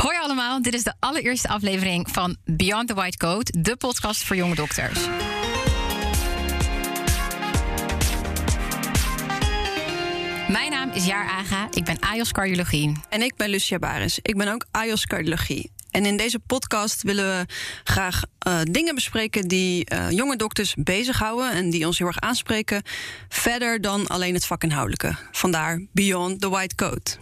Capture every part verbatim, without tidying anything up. Hoi allemaal, dit is de allereerste aflevering van Beyond the White Coat, de podcast voor jonge dokters. Mijn naam is Jaar-Aga, ik ben A J O S cardiologie. En ik ben Lucia Baris, ik ben ook A J O S cardiologie. En in deze podcast willen we graag uh, dingen bespreken die uh, jonge dokters bezighouden en die ons heel erg aanspreken, verder dan alleen het vakinhoudelijke. Vandaar Beyond the White Coat.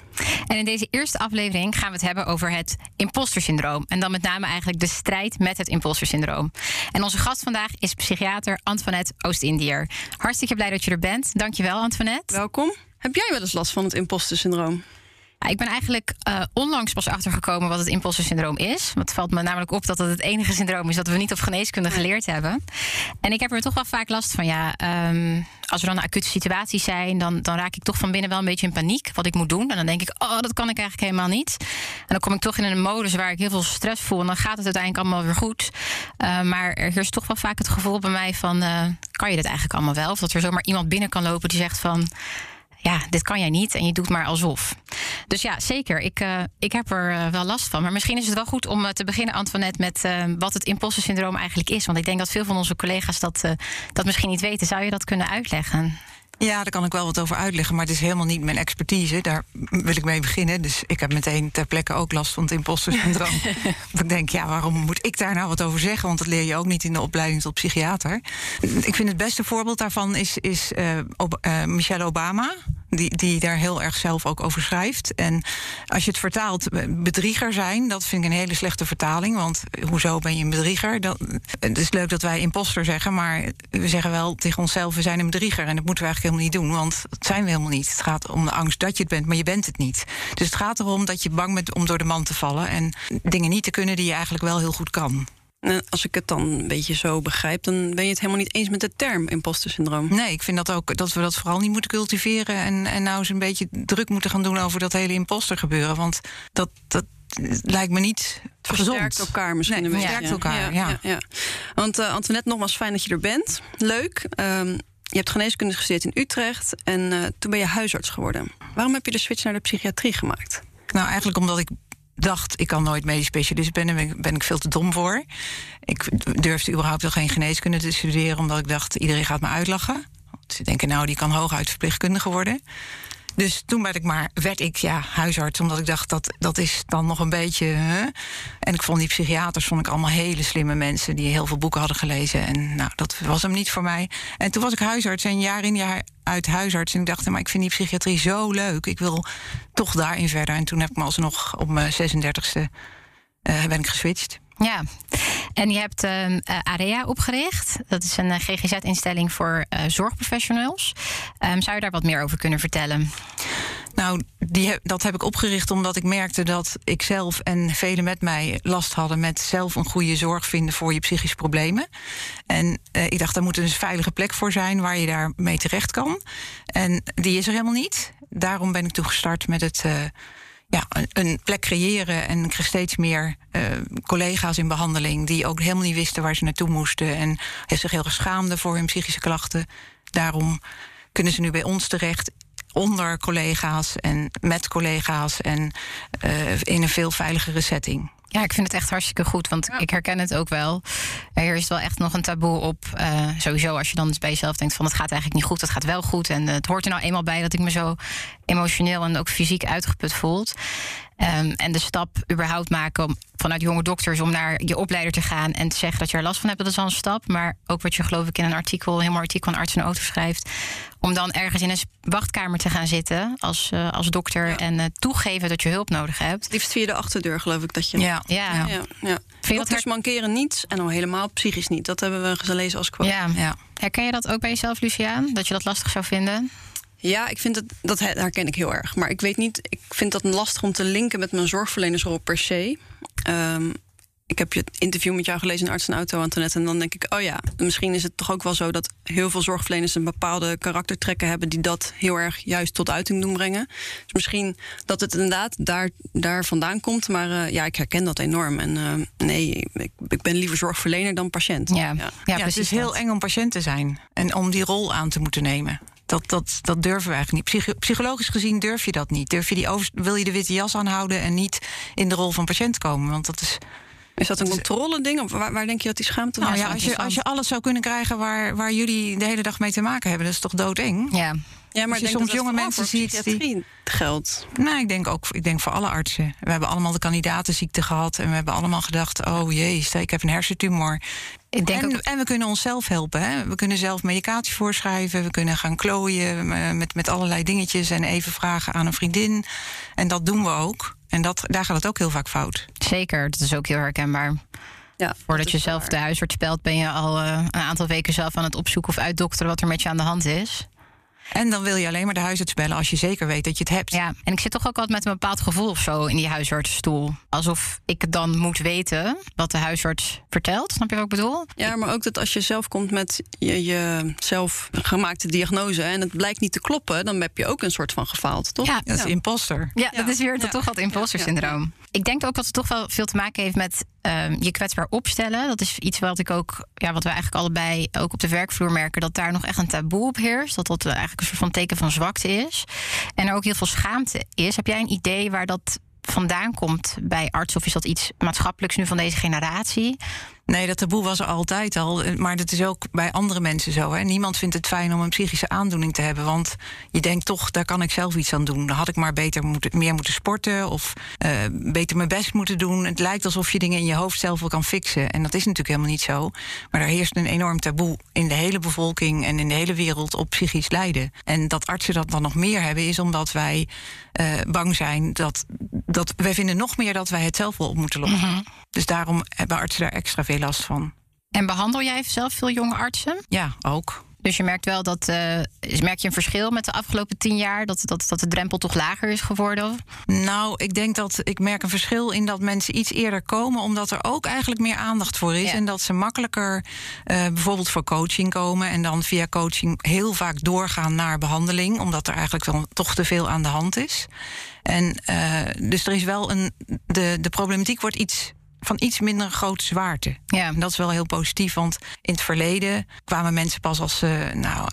En in deze eerste aflevering gaan we het hebben over het impostersyndroom. En dan met name eigenlijk de strijd met het impostersyndroom. En onze gast vandaag is psychiater Antoinet Oostindiër. Hartstikke blij dat je er bent. Dankjewel, Antoinet. Welkom. Heb jij wel eens last van het impostersyndroom? Ik ben eigenlijk uh, onlangs pas achtergekomen wat het impostersyndroom is. Want het valt me namelijk op dat het het enige syndroom is dat we niet op geneeskunde geleerd hebben. En ik heb er toch wel vaak last van. Ja, um, als er dan acute situaties zijn, dan, dan raak ik toch van binnen wel een beetje in paniek wat ik moet doen. En dan denk ik, oh, dat kan ik eigenlijk helemaal niet. En dan kom ik toch in een modus waar ik heel veel stress voel. En dan gaat het uiteindelijk allemaal weer goed. Uh, maar er is toch wel vaak het gevoel bij mij van, uh, kan je dit eigenlijk allemaal wel? Of dat er zomaar iemand binnen kan lopen die zegt van, ja, dit kan jij niet en je doet maar alsof. Dus ja, zeker. Ik, uh, ik heb er uh, wel last van. Maar misschien is het wel goed om uh, te beginnen, Antoinet, met uh, wat het impostersyndroom eigenlijk is. Want ik denk dat veel van onze collega's dat, uh, dat misschien niet weten. Zou je dat kunnen uitleggen? Ja, daar kan ik wel wat over uitleggen, maar het is helemaal niet mijn expertise. Daar wil ik mee beginnen. Dus ik heb meteen ter plekke ook last van het impostersyndroom. Ik denk, ja, waarom moet ik daar nou wat over zeggen? Want dat leer je ook niet in de opleiding tot psychiater. Ik vind het beste voorbeeld daarvan is, is uh, Ob- uh, Michelle Obama, Die, die daar heel erg zelf ook over schrijft. En als je het vertaalt, bedrieger zijn, dat vind ik een hele slechte vertaling. Want hoezo ben je een bedrieger? Dat, het is leuk dat wij imposter zeggen, maar we zeggen wel tegen onszelf, we zijn een bedrieger. En dat moeten we eigenlijk helemaal niet doen, want dat zijn we helemaal niet. Het gaat om de angst dat je het bent, maar je bent het niet. Dus het gaat erom dat je bang bent om door de man te vallen en dingen niet te kunnen die je eigenlijk wel heel goed kan. En als ik het dan een beetje zo begrijp, dan ben je het helemaal niet eens met de term impostersyndroom. Nee, ik vind dat ook dat we dat vooral niet moeten cultiveren en, en nou eens een beetje druk moeten gaan doen over dat hele imposter gebeuren. Want dat, dat lijkt me niet het gezond. Versterkt elkaar misschien. Nee, een beetje. Versterkt elkaar, ja. ja, ja. ja, ja. Want uh, Antoinet, nogmaals fijn dat je er bent. Leuk. Um, je hebt geneeskunde gestudeerd in Utrecht en uh, toen ben je huisarts geworden. Waarom heb je de switch naar de psychiatrie gemaakt? Nou, eigenlijk omdat ik dacht, ik kan nooit medisch specialist ben, daar ben ik veel te dom voor. Ik durfde überhaupt nog geen geneeskunde te studeren, omdat ik dacht, iedereen gaat me uitlachen. Ze denken, nou, die kan hooguit verpleegkundige worden. Dus toen werd ik maar, werd ik ja, huisarts, omdat ik dacht, dat, dat is dan nog een beetje. Huh? En ik vond die psychiaters vond ik allemaal hele slimme mensen die heel veel boeken hadden gelezen. En nou, dat was hem niet voor mij. En toen was ik huisarts en jaar in jaar uit huisarts. En ik dacht, maar ik vind die psychiatrie zo leuk. Ik wil toch daarin verder. En toen heb ik me alsnog op mijn zesendertigste uh, ben ik geswitcht. Ja, en je hebt uh, Aerrea opgericht. Dat is een G G Z-instelling voor uh, zorgprofessionals. Um, zou je daar wat meer over kunnen vertellen? Nou, die, dat heb ik opgericht omdat ik merkte dat ik zelf en velen met mij last hadden met zelf een goede zorg vinden voor je psychische problemen. En eh, ik dacht, daar moet een veilige plek voor zijn waar je daar mee terecht kan. En die is er helemaal niet. Daarom ben ik toen gestart met het, uh, ja, een, een plek creëren. En ik kreeg steeds meer uh, collega's in behandeling die ook helemaal niet wisten waar ze naartoe moesten. En zich heel erg schaamden voor hun psychische klachten. Daarom kunnen ze nu bij ons terecht, onder collega's en met collega's en uh, in een veel veiligere setting. Ja, ik vind het echt hartstikke goed, want ja. Ik herken het ook wel. Er is wel echt nog een taboe op. Uh, sowieso als je dan bij jezelf denkt van het gaat eigenlijk niet goed, het gaat wel goed. En uh, het hoort er nou eenmaal bij dat ik me zo emotioneel en ook fysiek uitgeput voel. Um, en de stap überhaupt maken om, vanuit jonge dokters om naar je opleider te gaan en te zeggen dat je er last van hebt, dat is al een stap. Maar ook wat je geloof ik in een artikel, een heel mooi artikel in Arts en Auto schrijft, om dan ergens in een wachtkamer te gaan zitten als, uh, als dokter ja. en uh, toegeven dat je hulp nodig hebt. Liefst via de achterdeur geloof ik dat je. Ja. Ja. Ja. Ja. Ja. Dokters her- mankeren niets en al helemaal psychisch niet. Dat hebben we gelezen als quote. Ja. Ja. Herken je dat ook bij jezelf, Lucia? Dat je dat lastig zou vinden? Ja, ik vind het, dat herken ik heel erg. Maar ik weet niet, ik vind dat lastig om te linken met mijn zorgverlenersrol per se. Um, ik heb je interview met jou gelezen in Arts en Auto, Antoinette, en dan denk ik, oh ja, misschien is het toch ook wel zo dat heel veel zorgverleners een bepaalde karaktertrekken hebben die dat heel erg juist tot uiting doen brengen. Dus misschien dat het inderdaad daar, daar vandaan komt, maar uh, ja, ik herken dat enorm. En uh, nee, ik, ik ben liever zorgverlener dan patiënt. Ja, ja. ja, ja het is heel eng om patiënt te zijn en om die rol aan te moeten nemen. Dat, dat, dat durven we eigenlijk niet. Psych- psychologisch gezien durf je dat niet. Durf je die over- wil je de witte jas aanhouden en niet in de rol van patiënt komen? Want dat is... Is dat een controle-ding? Of waar, waar denk je dat die schaamte nou, ja, als je, als je alles zou kunnen krijgen waar, waar jullie de hele dag mee te maken hebben, dat is toch doodeng? Ja, ja maar als je denk soms dat jonge dat mensen ziet die geldt. Nou, ik denk ook ik denk voor alle artsen. We hebben allemaal de kandidatenziekte gehad en we hebben allemaal gedacht: oh jee, ik heb een hersentumor. Ik denk en, ook... en we kunnen onszelf helpen. Hè? We kunnen zelf medicatie voorschrijven. We kunnen gaan klooien met, met allerlei dingetjes en even vragen aan een vriendin. En dat doen we ook. En dat, daar gaat het ook heel vaak fout. Zeker, dat is ook heel herkenbaar. Ja, voordat je zelf waar. de huisarts belt, ben je al uh, een aantal weken zelf aan het opzoeken of uitdokteren wat er met je aan de hand is. En dan wil je alleen maar de huisarts bellen als je zeker weet dat je het hebt. Ja, en ik zit toch ook altijd met een bepaald gevoel of zo in die huisartsstoel. Alsof ik het dan moet weten wat de huisarts vertelt. Snap je wat ik bedoel? Ja, maar ook dat als je zelf komt met je, je zelfgemaakte diagnose en het blijkt niet te kloppen, dan heb je ook een soort van gefaald, toch? Ja, dat is ja. imposter. Ja, dat is weer ja. dat toch wat imposter-syndroom. Ja, ja. Ik denk ook dat het toch wel veel te maken heeft met uh, je kwetsbaar opstellen. Dat is iets wat ik ook, ja, wat we eigenlijk allebei ook op de werkvloer merken, dat daar nog echt een taboe op heerst. Dat dat eigenlijk een soort van teken van zwakte is. En er ook heel veel schaamte is. Heb jij een idee waar dat vandaan komt bij artsen? Of is dat iets maatschappelijks nu van deze generatie? Nee, dat taboe was er altijd al. Maar dat is ook bij andere mensen zo. Hè? Niemand vindt het fijn om een psychische aandoening te hebben. Want je denkt toch, daar kan ik zelf iets aan doen. Dan had ik maar beter moeten, meer moeten sporten of uh, beter mijn best moeten doen. Het lijkt alsof je dingen in je hoofd zelf wel kan fixen. En dat is natuurlijk helemaal niet zo. Maar er heerst een enorm taboe in de hele bevolking en in de hele wereld op psychisch lijden. En dat artsen dat dan nog meer hebben is omdat wij uh, bang zijn. Dat, dat wij vinden nog meer dat wij het zelf wel op moeten lossen. Mm-hmm. Dus daarom hebben artsen daar extra veel last van. En behandel jij zelf veel jonge artsen? Ja, ook. Dus je merkt wel dat... Uh, merk je een verschil met de afgelopen tien jaar? Dat, dat, dat de drempel toch lager is geworden? Nou, ik denk dat... Ik merk een verschil in dat mensen iets eerder komen, omdat er ook eigenlijk meer aandacht voor is. Ja. En dat ze makkelijker uh, bijvoorbeeld voor coaching komen en dan via coaching heel vaak doorgaan naar behandeling, omdat er eigenlijk dan toch te veel aan de hand is. En uh, dus er is wel een... De, de problematiek wordt iets... van iets minder grote zwaarte. Ja. En dat is wel heel positief, want in het verleden kwamen mensen pas als ze nou,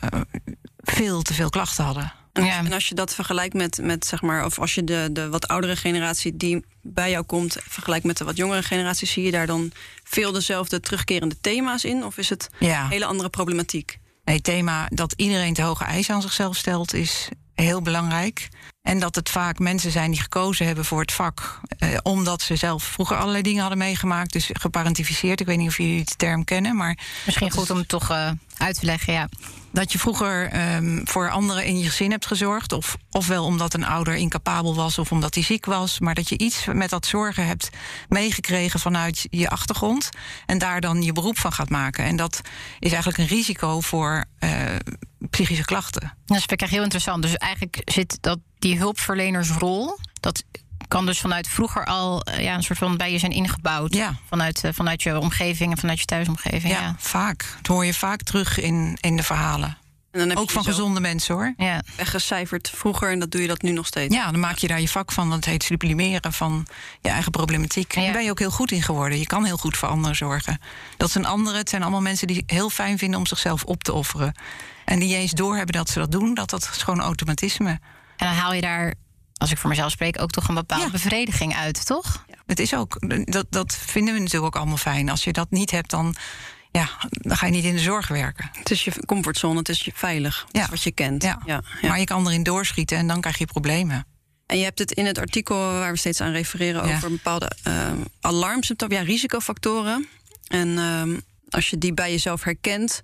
veel te veel klachten hadden. Ja. En als je dat vergelijkt met, met zeg maar, of als je de, de wat oudere generatie die bij jou komt, vergelijkt met de wat jongere generatie, zie je daar dan veel dezelfde terugkerende thema's in? Of is het ja. een hele andere problematiek? Nee, het thema dat iedereen te hoge eisen aan zichzelf stelt is heel belangrijk. En dat het vaak mensen zijn die gekozen hebben voor het vak, Eh, omdat ze zelf vroeger allerlei dingen hadden meegemaakt. Dus geparentificeerd. Ik weet niet of jullie die term kennen. Maar misschien goed om het toch uh, uit te leggen, ja. Dat je vroeger um, voor anderen in je gezin hebt gezorgd. Of, ofwel omdat een ouder incapabel was of omdat hij ziek was. Maar dat je iets met dat zorgen hebt meegekregen vanuit je achtergrond. En daar dan je beroep van gaat maken. En dat is eigenlijk een risico voor uh, psychische klachten. Dat vind ik echt heel interessant. Dus eigenlijk zit dat die hulpverlenersrol, dat kan dus vanuit vroeger al ja, een soort van bij je zijn ingebouwd. Ja. Vanuit, vanuit je omgeving en vanuit je thuisomgeving. Ja, ja. Vaak. Dat hoor je vaak terug in, in de verhalen. En dan heb ook je van gezonde mensen, hoor. Ja. Weggecijferd vroeger en dat doe je dat nu nog steeds. Ja, dan maak je daar je vak van. Dat heet sublimeren van je eigen problematiek. Ja. Daar ben je ook heel goed in geworden. Je kan heel goed voor anderen zorgen. Dat zijn anderen. Het zijn allemaal mensen die heel fijn vinden om zichzelf op te offeren. En die eens doorhebben dat ze dat doen. Dat dat is gewoon automatisme. En dan haal je daar, als ik voor mezelf spreek, ook toch een bepaalde ja. bevrediging uit, toch? Ja. Het is ook, dat, dat vinden we natuurlijk ook allemaal fijn. Als je dat niet hebt, dan, ja, dan ga je niet in de zorg werken. Het is je comfortzone, het is je veilig. Dat ja. is wat je kent. Ja. Ja. Ja. Maar je kan erin doorschieten en dan krijg je problemen. En je hebt het in het artikel waar we steeds aan refereren ja. over bepaalde uh, alarmsymptomen, ja, risicofactoren. En uh, als je die bij jezelf herkent,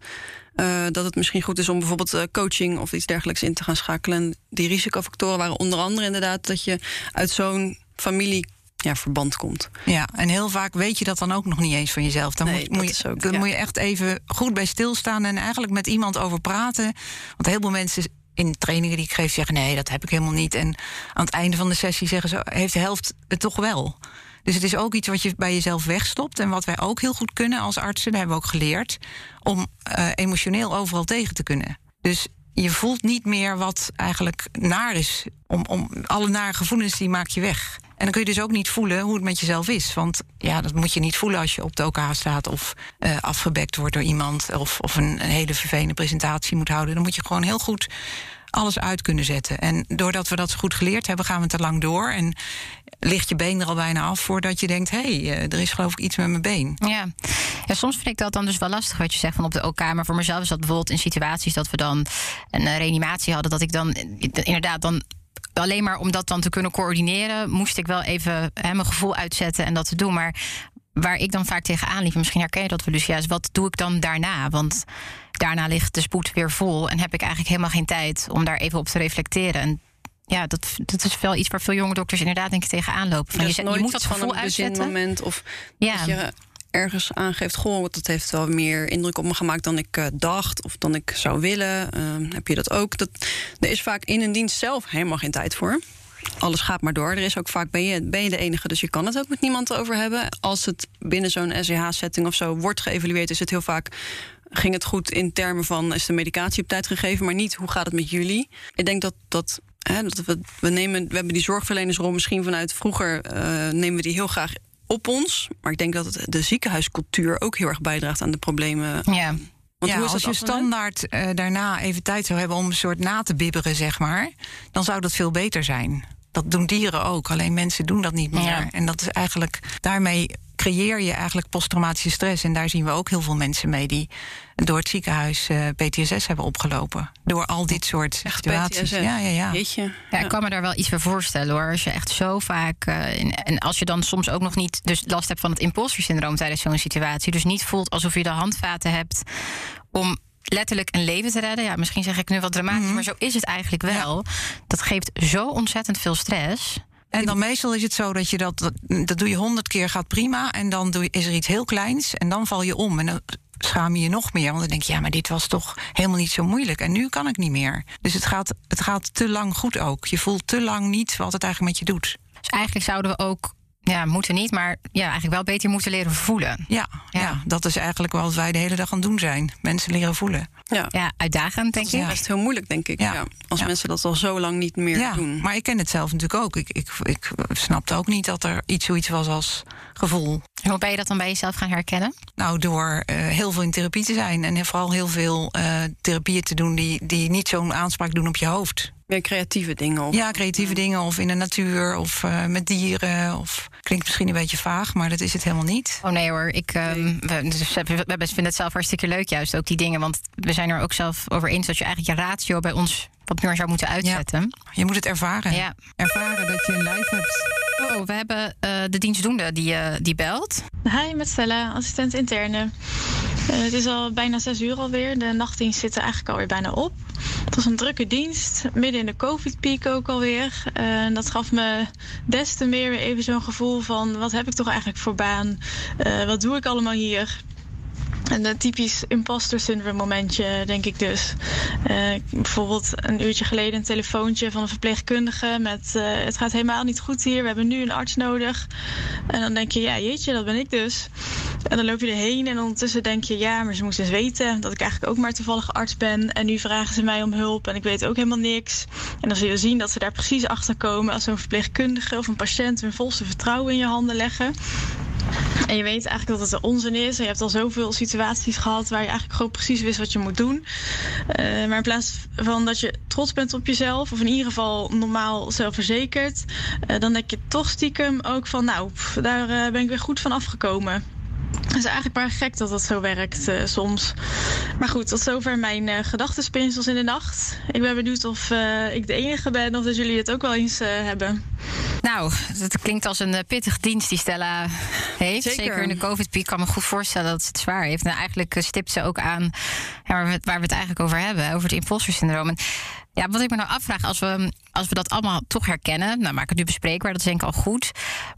Uh, dat het misschien goed is om bijvoorbeeld uh, coaching of iets dergelijks in te gaan schakelen. En die risicofactoren waren onder andere inderdaad dat je uit zo'n familie ja, verband komt. Ja, en heel vaak weet je dat dan ook nog niet eens van jezelf. Dan, nee, moet, moet, je, ook, dan ja. moet je echt even goed bij stilstaan en eigenlijk met iemand over praten. Want heel veel mensen in trainingen die ik geef zeggen, nee, dat heb ik helemaal niet. En aan het einde van de sessie zeggen ze, heeft de helft het toch wel. Dus het is ook iets wat je bij jezelf wegstopt. En wat wij ook heel goed kunnen als artsen, dat hebben we ook geleerd, om uh, emotioneel overal tegen te kunnen. Dus je voelt niet meer wat eigenlijk naar is. Om, om alle nare gevoelens, die maak je weg. En dan kun je dus ook niet voelen hoe het met jezelf is. Want ja, dat moet je niet voelen als je op de O K staat... of uh, afgebekt wordt door iemand... of, of een, een hele vervelende presentatie moet houden. Dan moet je gewoon heel goed alles uit kunnen zetten. En doordat we dat zo goed geleerd hebben, gaan we te lang door. En ligt je been er al bijna af voordat je denkt... hé, hey, er is geloof ik iets met mijn been. Ja. Ja, soms vind ik dat dan dus wel lastig wat je zegt van op de O K. Maar voor mezelf is dat bijvoorbeeld in situaties... dat we dan een reanimatie hadden, dat ik dan inderdaad dan... alleen maar om dat dan te kunnen coördineren... moest ik wel even hè, mijn gevoel uitzetten en dat te doen. Maar waar ik dan vaak tegenaan liep... misschien herken je dat wel, Lucia, is wat doe ik dan daarna? Want daarna ligt de spoed weer vol... en heb ik eigenlijk helemaal geen tijd om daar even op te reflecteren. En ja, dat, dat is wel iets waar veel jonge dokters inderdaad denk ik tegenaan lopen. Van, je, je moet dat gevoel uitzetten. Moment of ja. dat je ergens aangeeft... goh, dat heeft wel meer indruk op me gemaakt dan ik uh, dacht... of dan ik zou willen. Uh, heb je dat ook? Dat, er is vaak in een dienst zelf helemaal geen tijd voor. Alles gaat maar door. Er is ook vaak, ben je, ben je de enige, dus je kan het ook met niemand over hebben. Als het binnen zo'n S E H-setting of zo wordt geëvalueerd... is het heel vaak, ging het goed in termen van... is de medicatie op tijd gegeven, maar niet hoe gaat het met jullie? Ik denk dat... dat hè, dat we, we, nemen, we hebben die zorgverlenersrol misschien vanuit vroeger... Uh, nemen we die heel graag op ons. Maar ik denk dat het de ziekenhuiscultuur ook heel erg bijdraagt aan de problemen. Ja, Want ja hoe is als dat je standaard uh, daarna even tijd zou hebben om een soort na te bibberen, zeg maar... dan zou dat veel beter zijn. Dat doen dieren ook, alleen mensen doen dat niet meer. Ja. En dat is eigenlijk, daarmee creëer je eigenlijk posttraumatische stress. En daar zien we ook heel veel mensen mee die door het ziekenhuis uh, P T S S hebben opgelopen. Door al dit soort echt situaties. Ja, ja, ja. Jeetje, ja, ik kan me daar wel iets bij voorstellen hoor. Als je echt zo vaak. Uh, in, en als je dan soms ook nog niet dus last hebt van het impostersyndroom tijdens zo'n situatie. Dus niet voelt alsof je de handvaten hebt om letterlijk een leven te redden. Ja, misschien zeg ik nu wat dramatisch, mm-hmm. maar zo is het eigenlijk wel. Ja. Dat geeft zo ontzettend veel stress. En dan meestal is het zo dat je dat... dat doe je honderd keer, gaat prima... en dan doe je, is er iets heel kleins en dan val je om... en dan schaam je je nog meer, want dan denk je... ja, maar dit was toch helemaal niet zo moeilijk... en nu kan ik niet meer. Dus het gaat, het gaat te lang goed ook. Je voelt te lang niet wat het eigenlijk met je doet. Dus eigenlijk zouden we ook... ja, moeten niet, maar ja, eigenlijk wel beter moeten leren voelen. Ja, ja. ja, dat is eigenlijk wat wij de hele dag aan het doen zijn. Mensen leren voelen. Ja, ja uitdagend, denk ik. Dat is echt heel moeilijk, denk ik. Ja. Ja, als ja. mensen dat al zo lang niet meer ja, doen. Maar ik ken het zelf natuurlijk ook. Ik, ik, ik snapte ook niet dat er iets zoiets was als gevoel. En hoe ben je dat dan bij jezelf gaan herkennen? Nou, door uh, heel veel in therapie te zijn. En vooral heel veel uh, therapieën te doen die, die niet zo'n aanspraak doen op je hoofd. Meer creatieve dingen? Of... Ja, creatieve ja. dingen. Of in de natuur, of uh, met dieren. Of... Klinkt misschien een beetje vaag, maar dat is het helemaal niet. Oh nee hoor, ik, um, we, dus, we vinden het zelf hartstikke leuk juist, ook die dingen. Want we zijn er ook zelf over eens dat je eigenlijk je ratio bij ons wat meer zou moeten uitzetten. Ja. Je moet het ervaren. Ja. Ervaren dat je een lijf hebt. Oh, we hebben uh, de dienstdoende die, uh, die belt. Hi, met Stella, assistent interne. Uh, het is al bijna zes uur alweer. De nachtdienst zit er eigenlijk alweer bijna op. Het was een drukke dienst, midden in de COVID-piek ook alweer. Uh, dat gaf me des te meer even zo'n gevoel van... wat heb ik toch eigenlijk voor baan? Uh, wat doe ik allemaal hier? En dat typisch imposter syndrome momentje, denk ik dus. Uh, bijvoorbeeld een uurtje geleden een telefoontje van een verpleegkundige... met uh, het gaat helemaal niet goed hier, we hebben nu een arts nodig. En dan denk je, ja jeetje, dat ben ik dus. En dan loop je erheen en ondertussen denk je... ja, maar ze moest eens weten dat ik eigenlijk ook maar toevallig arts ben... en nu vragen ze mij om hulp en ik weet ook helemaal niks. En dan zul je zien dat ze daar precies achter komen... als zo'n verpleegkundige of een patiënt hun volste vertrouwen in je handen leggen... En je weet eigenlijk dat het onzin is. En je hebt al zoveel situaties gehad waar je eigenlijk gewoon precies wist wat je moet doen. Uh, maar in plaats van dat je trots bent op jezelf, of in ieder geval normaal zelfverzekerd, uh, dan denk je toch stiekem ook van nou, pff, daar uh, ben ik weer goed van afgekomen. Het is eigenlijk maar gek dat dat zo werkt uh, soms. Maar goed, tot zover mijn uh, gedachtenspinsels in de nacht. Ik ben benieuwd of uh, ik de enige ben of dat jullie het ook wel eens uh, hebben. Nou, dat klinkt als een pittige dienst die Stella heeft. Zeker, Zeker in de COVID-piek kan me goed voorstellen dat ze het zwaar heeft. En eigenlijk stipt ze ook aan waar we, waar we het eigenlijk over hebben. Over het impostersyndroom. En ja, wat ik me nou afvraag, als we, als we dat allemaal toch herkennen... nou, maak het nu bespreekbaar, dat is denk ik al goed.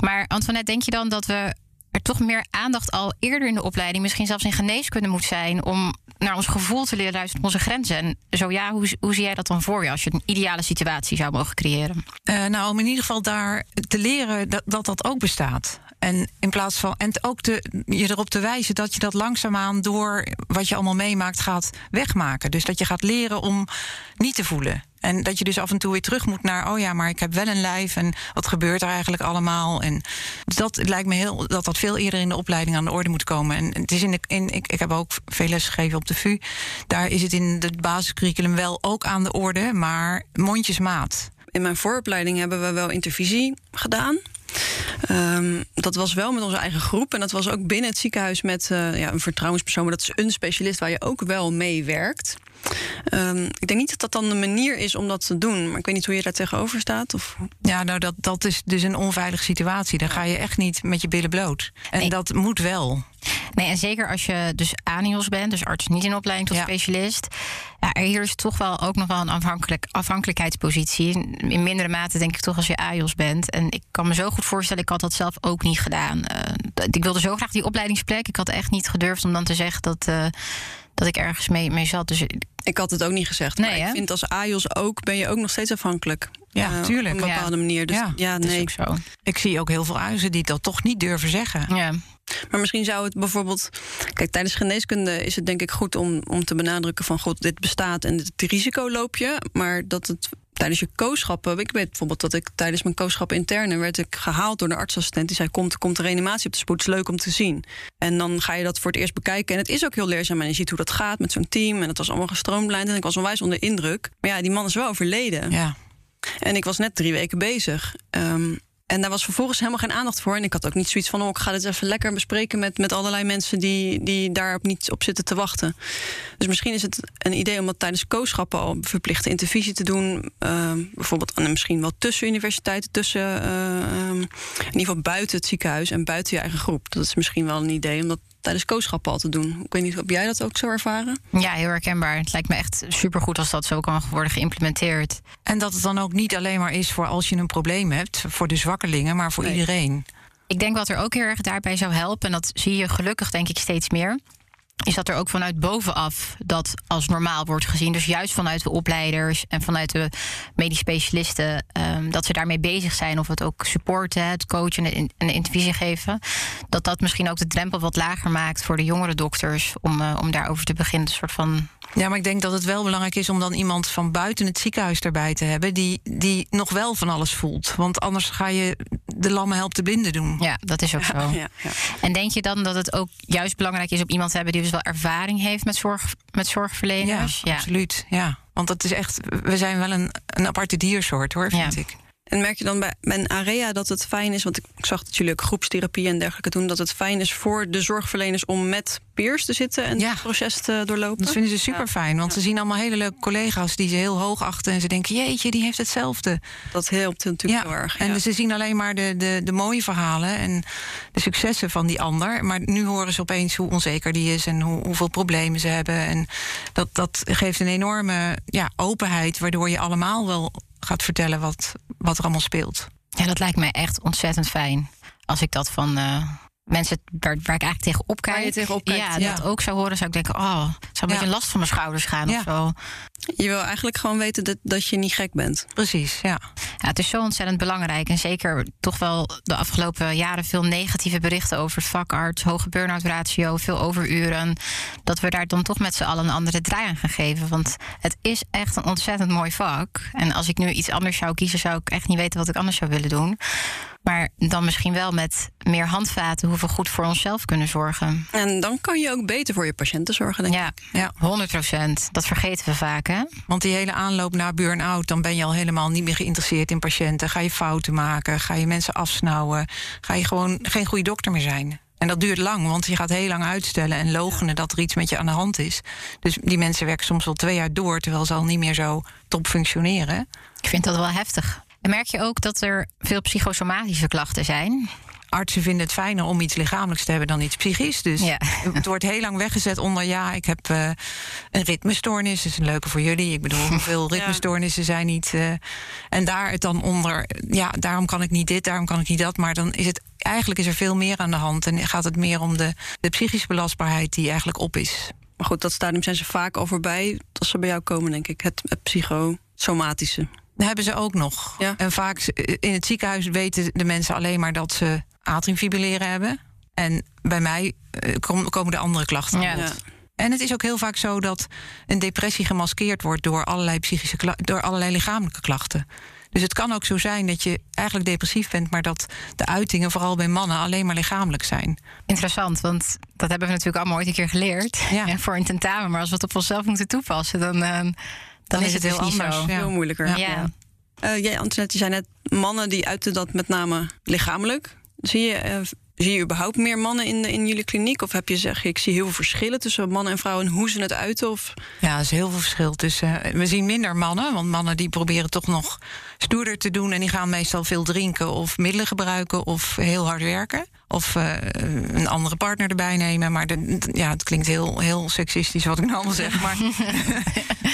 Maar Antoinet, denk je dan dat we... er toch meer aandacht al eerder in de opleiding... misschien zelfs in geneeskunde moet zijn... om naar ons gevoel te leren luisteren op onze grenzen. En zo ja, hoe, hoe zie jij dat dan voor je... als je een ideale situatie zou mogen creëren? Uh, nou, om in ieder geval daar te leren dat dat, dat ook bestaat. En in plaats van. En ook de, je erop te wijzen dat je dat langzaamaan door wat je allemaal meemaakt gaat wegmaken. Dus dat je gaat leren om niet te voelen. En dat je dus af en toe weer terug moet naar. Oh ja, maar ik heb wel een lijf. En wat gebeurt er eigenlijk allemaal? En dat lijkt me heel. Dat dat veel eerder in de opleiding aan de orde moet komen. En het is in de. In, ik, ik heb ook veel les gegeven op de V U. Daar is het in het basiscurriculum wel ook aan de orde. Maar mondjesmaat. In mijn vooropleiding hebben we wel intervisie gedaan. Um, dat was wel met onze eigen groep. En dat was ook binnen het ziekenhuis met uh, ja, een vertrouwenspersoon. Maar dat is een specialist waar je ook wel mee werkt. Um, ik denk niet dat dat dan de manier is om dat te doen. Maar ik weet niet hoe je daar tegenover staat. Of... Ja, nou dat, dat is dus een onveilige situatie. Daar ga je echt niet met je billen bloot. En nee. Dat moet wel. Nee, en zeker als je dus A N I O S bent, dus arts niet in opleiding tot ja. specialist. Ja, hier is toch wel ook nog wel een afhankelijk, afhankelijkheidspositie. In mindere mate denk ik toch als je A I O S bent. En ik kan me zo goed voorstellen, ik had dat zelf ook niet gedaan. Uh, ik wilde zo graag die opleidingsplek. Ik had echt niet gedurfd om dan te zeggen dat, uh, dat ik ergens mee, mee zat. Dus... Ik had het ook niet gezegd. Nee, maar hè? Ik vind als A I O S ook, ben je ook nog steeds afhankelijk. Ja, uh, tuurlijk. Op een bepaalde ja. manier. Dus, ja, ja, nee. Dat is ook zo. Ik zie ook heel veel A I O S'en die dat toch niet durven zeggen. Ja. Maar misschien zou het bijvoorbeeld... Kijk, tijdens geneeskunde is het denk ik goed om, om te benadrukken van... God, dit bestaat en dit risico loop je. Maar dat het tijdens je kooschappen... Ik weet bijvoorbeeld dat ik tijdens mijn koosschap interne... werd ik gehaald door de artsassistent. Die zei, komt, komt de reanimatie op de spoed. Het is leuk om te zien. En dan ga je dat voor het eerst bekijken. En het is ook heel leerzaam. En je ziet hoe dat gaat met zo'n team. En het was allemaal gestroomlijnd. En ik was onwijs onder indruk. Maar ja, die man is wel overleden. Ja. En ik was net drie weken bezig. Um, En daar was vervolgens helemaal geen aandacht voor. En ik had ook niet zoiets van, oh, ik ga dit even lekker bespreken... met, met allerlei mensen die, die daarop niet op zitten te wachten. Dus misschien is het een idee om dat tijdens kooschappen... al verplichte intervisie te doen. Uh, bijvoorbeeld en misschien wel tussen universiteiten. Tussen, uh, in ieder geval buiten het ziekenhuis en buiten je eigen groep. Dat is misschien wel een idee om dat tijdens kooschappen al te doen. Ik weet niet, heb jij dat ook zo ervaren? Ja, heel herkenbaar. Het lijkt me echt supergoed als dat zo kan worden geïmplementeerd. En dat het dan ook niet alleen maar is voor als je een probleem hebt... voor de zwakkelingen, maar voor nee. iedereen. Ik denk wat er ook heel erg daarbij zou helpen... en dat zie je gelukkig denk ik steeds meer... is dat er ook vanuit bovenaf dat als normaal wordt gezien. Dus juist vanuit de opleiders en vanuit de medisch specialisten... Um, dat ze daarmee bezig zijn of het ook supporten, het coachen en de intervisie geven... dat dat misschien ook de drempel wat lager maakt voor de jongere dokters... om, uh, om daarover te beginnen, een soort van... Ja, maar ik denk dat het wel belangrijk is om dan iemand van buiten het ziekenhuis erbij te hebben... die, die nog wel van alles voelt. Want anders ga je de lamme helpt de blinden doen. Ja, dat is ook ja, zo. Ja, ja. En denk je dan dat het ook juist belangrijk is om iemand te hebben... die dus wel ervaring heeft met, zorg, met zorgverleners? Ja, ja, absoluut. Ja. Want dat is echt, we zijn wel een, een aparte diersoort, hoor, vind ja. ik. En merk je dan bij mijn Aerrea dat het fijn is... want ik zag dat jullie ook groepstherapie en dergelijke doen... dat het fijn is voor de zorgverleners om met peers te zitten... en ja. het proces te doorlopen? Dat vinden ze super fijn, want ja. ze zien allemaal hele leuke collega's... die ze heel hoog achten en ze denken, jeetje, die heeft hetzelfde. Dat helpt natuurlijk ja. heel erg. Ja. En ze zien alleen maar de, de, de mooie verhalen en de successen van die ander... maar nu horen ze opeens hoe onzeker die is... en hoe, hoeveel problemen ze hebben. En dat, dat geeft een enorme ja, openheid, waardoor je allemaal wel... gaat vertellen wat, wat er allemaal speelt. Ja, dat lijkt mij echt ontzettend fijn. Als ik dat van uh, mensen waar, waar ik eigenlijk tegen opkijk... Tegen opkijkt, ja, ja, dat ook zou horen, zou ik denken... oh, het zou een ja. beetje last van mijn schouders gaan ja. of zo. Je wil eigenlijk gewoon weten dat, dat je niet gek bent. Precies, ja. ja. Het is zo ontzettend belangrijk. En zeker toch wel de afgelopen jaren... veel negatieve berichten over het vakarts... hoge burn-out ratio, veel overuren... dat we daar dan toch met z'n allen een andere draai aan gaan geven. Want het is echt een ontzettend mooi vak. En als ik nu iets anders zou kiezen... zou ik echt niet weten wat ik anders zou willen doen... Maar dan misschien wel met meer handvaten... hoe we goed voor onszelf kunnen zorgen. En dan kan je ook beter voor je patiënten zorgen, denk ja, ik. Ja, honderd procent. Dat vergeten we vaak, hè? Want die hele aanloop naar burn-out... dan ben je al helemaal niet meer geïnteresseerd in patiënten. Ga je fouten maken, ga je mensen afsnauwen... ga je gewoon geen goede dokter meer zijn. En dat duurt lang, want je gaat heel lang uitstellen... en loochenen dat er iets met je aan de hand is. Dus die mensen werken soms wel twee jaar door... terwijl ze al niet meer zo top functioneren. Ik vind dat wel heftig. En merk je ook dat er veel psychosomatische klachten zijn? Artsen vinden het fijner om iets lichamelijks te hebben dan iets psychisch. Dus ja. het wordt heel lang weggezet onder... ja, ik heb uh, een ritmestoornis, dat is een leuke voor jullie. Ik bedoel, hoeveel ritmestoornissen zijn niet... Uh, en daar het dan onder... ja, daarom kan ik niet dit, daarom kan ik niet dat. Maar dan is het... eigenlijk is er veel meer aan de hand. En gaat het meer om de, de psychische belastbaarheid die eigenlijk op is. Maar goed, dat stadium zijn ze vaak al voorbij... als ze bij jou komen, denk ik. Het, het psychosomatische... Dat hebben ze ook nog. Ja. En vaak in het ziekenhuis weten de mensen alleen maar dat ze atriumfibrilleren hebben. En bij mij uh, kom, komen de andere klachten aan bod. Ja. En het is ook heel vaak zo dat een depressie gemaskeerd wordt door allerlei psychische kla- door allerlei lichamelijke klachten. Dus het kan ook zo zijn dat je eigenlijk depressief bent, maar dat de uitingen vooral bij mannen alleen maar lichamelijk zijn. Interessant, want dat hebben we natuurlijk allemaal ooit een keer geleerd. Ja. En voor een tentamen, maar als we het op onszelf moeten toepassen, dan, uh, dan, dan is, is het, het heel dus anders. Zo. Ja. Heel moeilijker. Ja. Ja. Uh, jij, Antoinet, je zei net, mannen die uiten dat met name lichamelijk. Zie je, uh, zie je überhaupt meer mannen in, de, in jullie kliniek? Of heb je zeg, ik zie heel veel verschillen tussen mannen en vrouwen en hoe ze het uiten? Of... Ja, er is heel veel verschil tussen. We zien minder mannen, want mannen die proberen toch nog stoerder te doen en die gaan meestal veel drinken of middelen gebruiken of heel hard werken. Of uh, een andere partner erbij nemen. Maar de, ja, het klinkt heel, heel seksistisch wat ik nou allemaal zeg. Maar,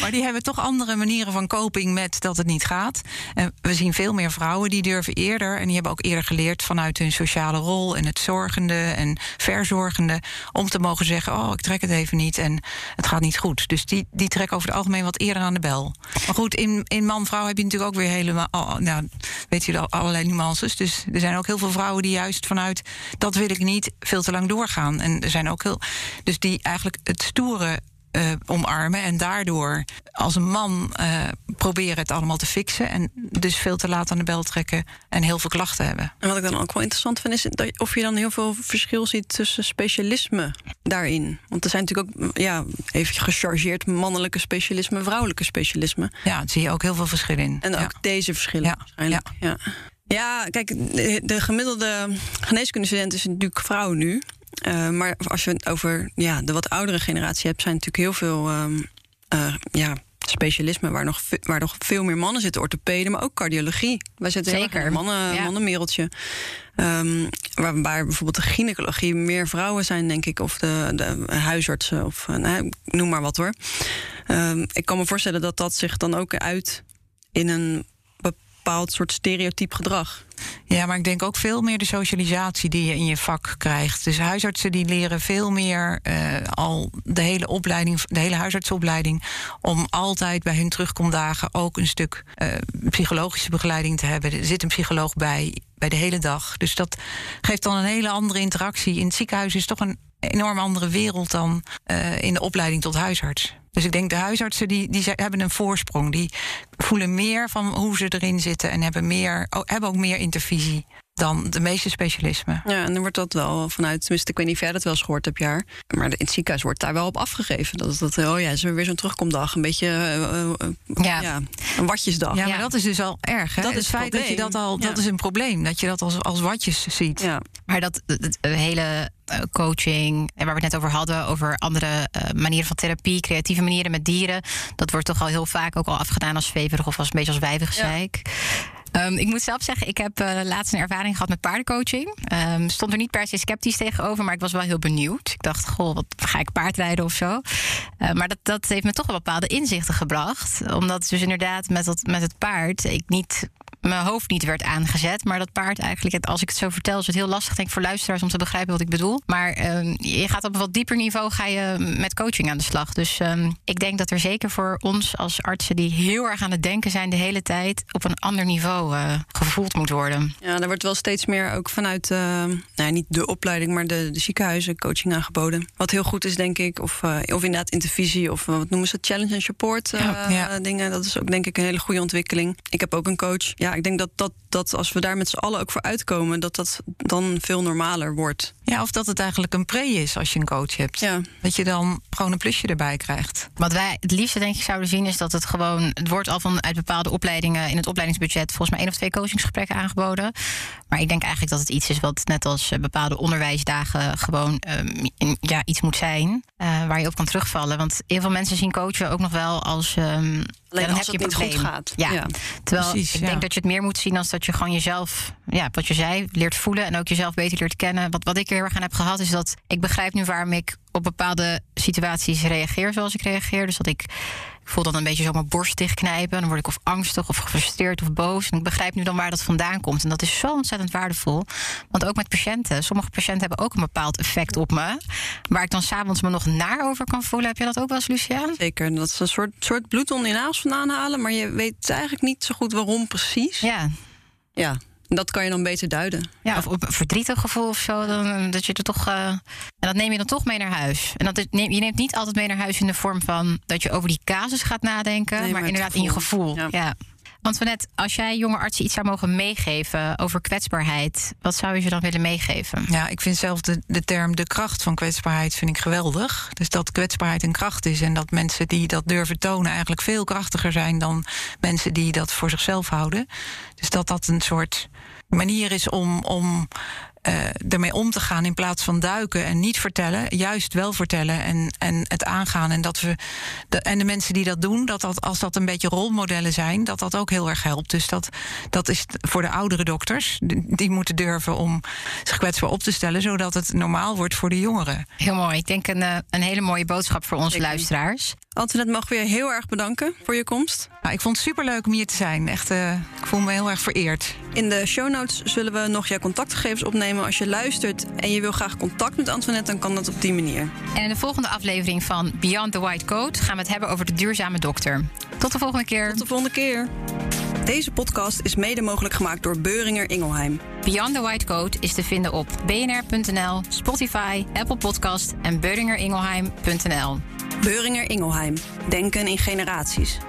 maar die hebben toch andere manieren van coping met dat het niet gaat. En we zien veel meer vrouwen die durven eerder... en die hebben ook eerder geleerd vanuit hun sociale rol... en het zorgende en verzorgende... om te mogen zeggen, oh, ik trek het even niet en het gaat niet goed. Dus die, die trekken over het algemeen wat eerder aan de bel. Maar goed, in, in man-vrouw heb je natuurlijk ook weer helemaal... Oh, nou, weet je, allerlei nuances. Dus er zijn ook heel veel vrouwen die juist vanuit... dat wil ik niet veel te lang doorgaan. En er zijn ook heel. Dus die eigenlijk het stoere uh, omarmen. En daardoor als een man uh, proberen het allemaal te fixen. En dus veel te laat aan de bel trekken. En heel veel klachten hebben. En wat ik dan ook wel interessant vind. Is dat of je dan heel veel verschil ziet tussen specialisme daarin. Want er zijn natuurlijk ook. Ja, even gechargeerd. Mannelijke specialisme, vrouwelijke specialisme. Ja, daar zie je ook heel veel verschil in. En ook ja. Deze verschillen ja. Waarschijnlijk. Ja. Ja. Ja, kijk, de gemiddelde geneeskundestudent is natuurlijk vrouw nu. Uh, maar als je het over ja, de wat oudere generatie hebt... zijn natuurlijk heel veel um, uh, ja, specialismen waar nog, waar nog veel meer mannen zitten. Orthopeden, maar ook cardiologie. Wij zitten zeker heel erg in een mannen, ja. mannenmereltje. Um, waar, waar bijvoorbeeld de gynaecologie meer vrouwen zijn, denk ik. Of de, de huisartsen, of nou, noem maar wat hoor. Um, ik kan me voorstellen dat dat zich dan ook uit in een... bepaald soort stereotyp gedrag. Ja, maar ik denk ook veel meer de socialisatie die je in je vak krijgt. Dus huisartsen die leren veel meer uh, al de hele opleiding, de hele huisartsopleiding, om altijd bij hun terugkomdagen ook een stuk uh, psychologische begeleiding te hebben. Er zit een psycholoog bij, bij de hele dag. Dus dat geeft dan een hele andere interactie. In het ziekenhuis is toch een enorm andere wereld dan uh, in de opleiding tot huisarts. Dus ik denk de huisartsen die, die hebben een voorsprong. Die voelen meer van hoe ze erin zitten en hebben, meer, hebben ook meer intervisie dan de meeste specialismen. Ja, en dan wordt dat wel vanuit, tenminste ik weet niet of jij dat wel eens gehoord hebt, Jaar. Maar in het ziekenhuis wordt daar wel op afgegeven. Dat, dat oh ja, is er weer zo'n terugkomdag, een beetje uh, uh, ja. Ja, een watjesdag. Ja, maar ja. Dat is dus al erg. Hè? Dat het is feit probleem. Dat je dat al, ja. Dat is een probleem, dat je dat als, als watjes ziet. Ja. Maar dat het hele coaching, en waar we het net over hadden, over andere uh, manieren van therapie, creatieve manieren met dieren, dat wordt toch al heel vaak ook al afgedaan als zweverig of als een beetje als wijvig zeik. Ja. Um, ik moet zelf zeggen, ik heb uh, laatst een ervaring gehad met paardencoaching. Um, stond er niet per se sceptisch tegenover, maar ik was wel heel benieuwd. Ik dacht, goh, wat ga ik paardrijden of zo? Uh, maar dat, dat heeft me toch wel bepaalde inzichten gebracht. Omdat dus inderdaad met, dat, met het paard ik niet... mijn hoofd niet werd aangezet, maar dat paard eigenlijk... als ik het zo vertel, is het heel lastig denk ik, voor luisteraars... om te begrijpen wat ik bedoel. Maar um, je gaat op een wat dieper niveau ga je met coaching aan de slag. Dus um, ik denk dat er zeker voor ons als artsen... die heel erg aan het denken zijn de hele tijd... op een ander niveau uh, gevoeld moet worden. Ja, er wordt wel steeds meer ook vanuit... Uh, nou ja, niet de opleiding, maar de, de ziekenhuizen coaching aangeboden. Wat heel goed is, denk ik. Of, uh, of inderdaad intervisie, of uh, wat noemen ze challenge en support uh, ja, ja. dingen. Dat is ook denk ik een hele goede ontwikkeling. Ik heb ook een coach... Ja, ik denk dat, dat, dat als we daar met z'n allen ook voor uitkomen... dat dat dan veel normaler wordt. Ja, of dat het eigenlijk een pre is als je een coach hebt. Ja. Dat je dan gewoon een plusje erbij krijgt. Wat wij het liefste denk ik zouden zien is dat het gewoon... het wordt al vanuit bepaalde opleidingen in het opleidingsbudget... volgens mij één of twee coachingsgesprekken aangeboden. Maar ik denk eigenlijk dat het iets is wat net als bepaalde onderwijsdagen... gewoon um, in, ja, iets moet zijn uh, waar je op kan terugvallen. Want heel veel mensen zien coachen ook nog wel als... Um, Alleen ja, dan als heb je het niet goed gaat. Ja. Ja. Terwijl precies, ik ja. denk dat je het meer moet zien als dat je gewoon jezelf, ja, wat je zei, leert voelen en ook jezelf beter leert kennen. Wat, wat ik er heel erg aan heb gehad, is dat ik begrijp nu waarom ik op bepaalde situaties reageer zoals ik reageer. Dus dat ik, ik voel dan een beetje zo mijn borst dichtknijpen. Dan word ik of angstig of gefrustreerd of boos. En ik begrijp nu dan waar dat vandaan komt. En dat is zo ontzettend waardevol. Want ook met patiënten. Sommige patiënten hebben ook een bepaald effect op me. Waar ik dan s'avonds me nog naar over kan voelen. Heb je dat ook wel eens, Lucia? Zeker. Dat is een soort, soort bloed onder je nagels vandaan halen. Maar je weet eigenlijk niet zo goed waarom precies. Ja. Ja. dat kan je dan beter duiden. Ja, of op een verdrietig gevoel of zo. Dan, dat je er toch, uh, en dat neem je dan toch mee naar huis. En dat is, neem, je neemt niet altijd mee naar huis in de vorm van dat je over die casus gaat nadenken. Nee, maar, maar inderdaad in je gevoel. Ja. Ja. Antoinet, als jij jonge artsen iets zou mogen meegeven over kwetsbaarheid, wat zou je ze dan willen meegeven? Ja, ik vind zelf de, de term de kracht van kwetsbaarheid vind ik geweldig. Dus dat kwetsbaarheid een kracht is en dat mensen die dat durven tonen eigenlijk veel krachtiger zijn dan mensen die dat voor zichzelf houden. Dus dat dat een soort manier is om, om uh, ermee om te gaan in plaats van duiken en niet vertellen. Juist wel vertellen en, en het aangaan. En, dat we de, en de mensen die dat doen, dat dat, als dat een beetje rolmodellen zijn, dat dat ook heel erg helpt. Dus dat, dat is voor de oudere dokters. Die moeten durven om zich kwetsbaar op te stellen, zodat het normaal wordt voor de jongeren. Heel mooi. Ik denk een, een hele mooie boodschap voor onze luisteraars. Antoinet, mag ik weer heel erg bedanken voor je komst. Nou, ik vond het superleuk om hier te zijn. Echt, uh, ik voel me heel erg vereerd. In de show notes zullen we nog jouw contactgegevens opnemen. Als je luistert en je wil graag contact met Antoinet, dan kan dat op die manier. En in de volgende aflevering van Beyond the White Coat gaan we het hebben over de duurzame dokter. Tot de volgende keer. Tot de volgende keer. Deze podcast is mede mogelijk gemaakt door Boehringer Ingelheim. Beyond the White Coat is te vinden op B N R punt N L, Spotify, Apple Podcast en Boehringer Ingelheim punt N L. Boehringer Ingelheim. Denken in generaties.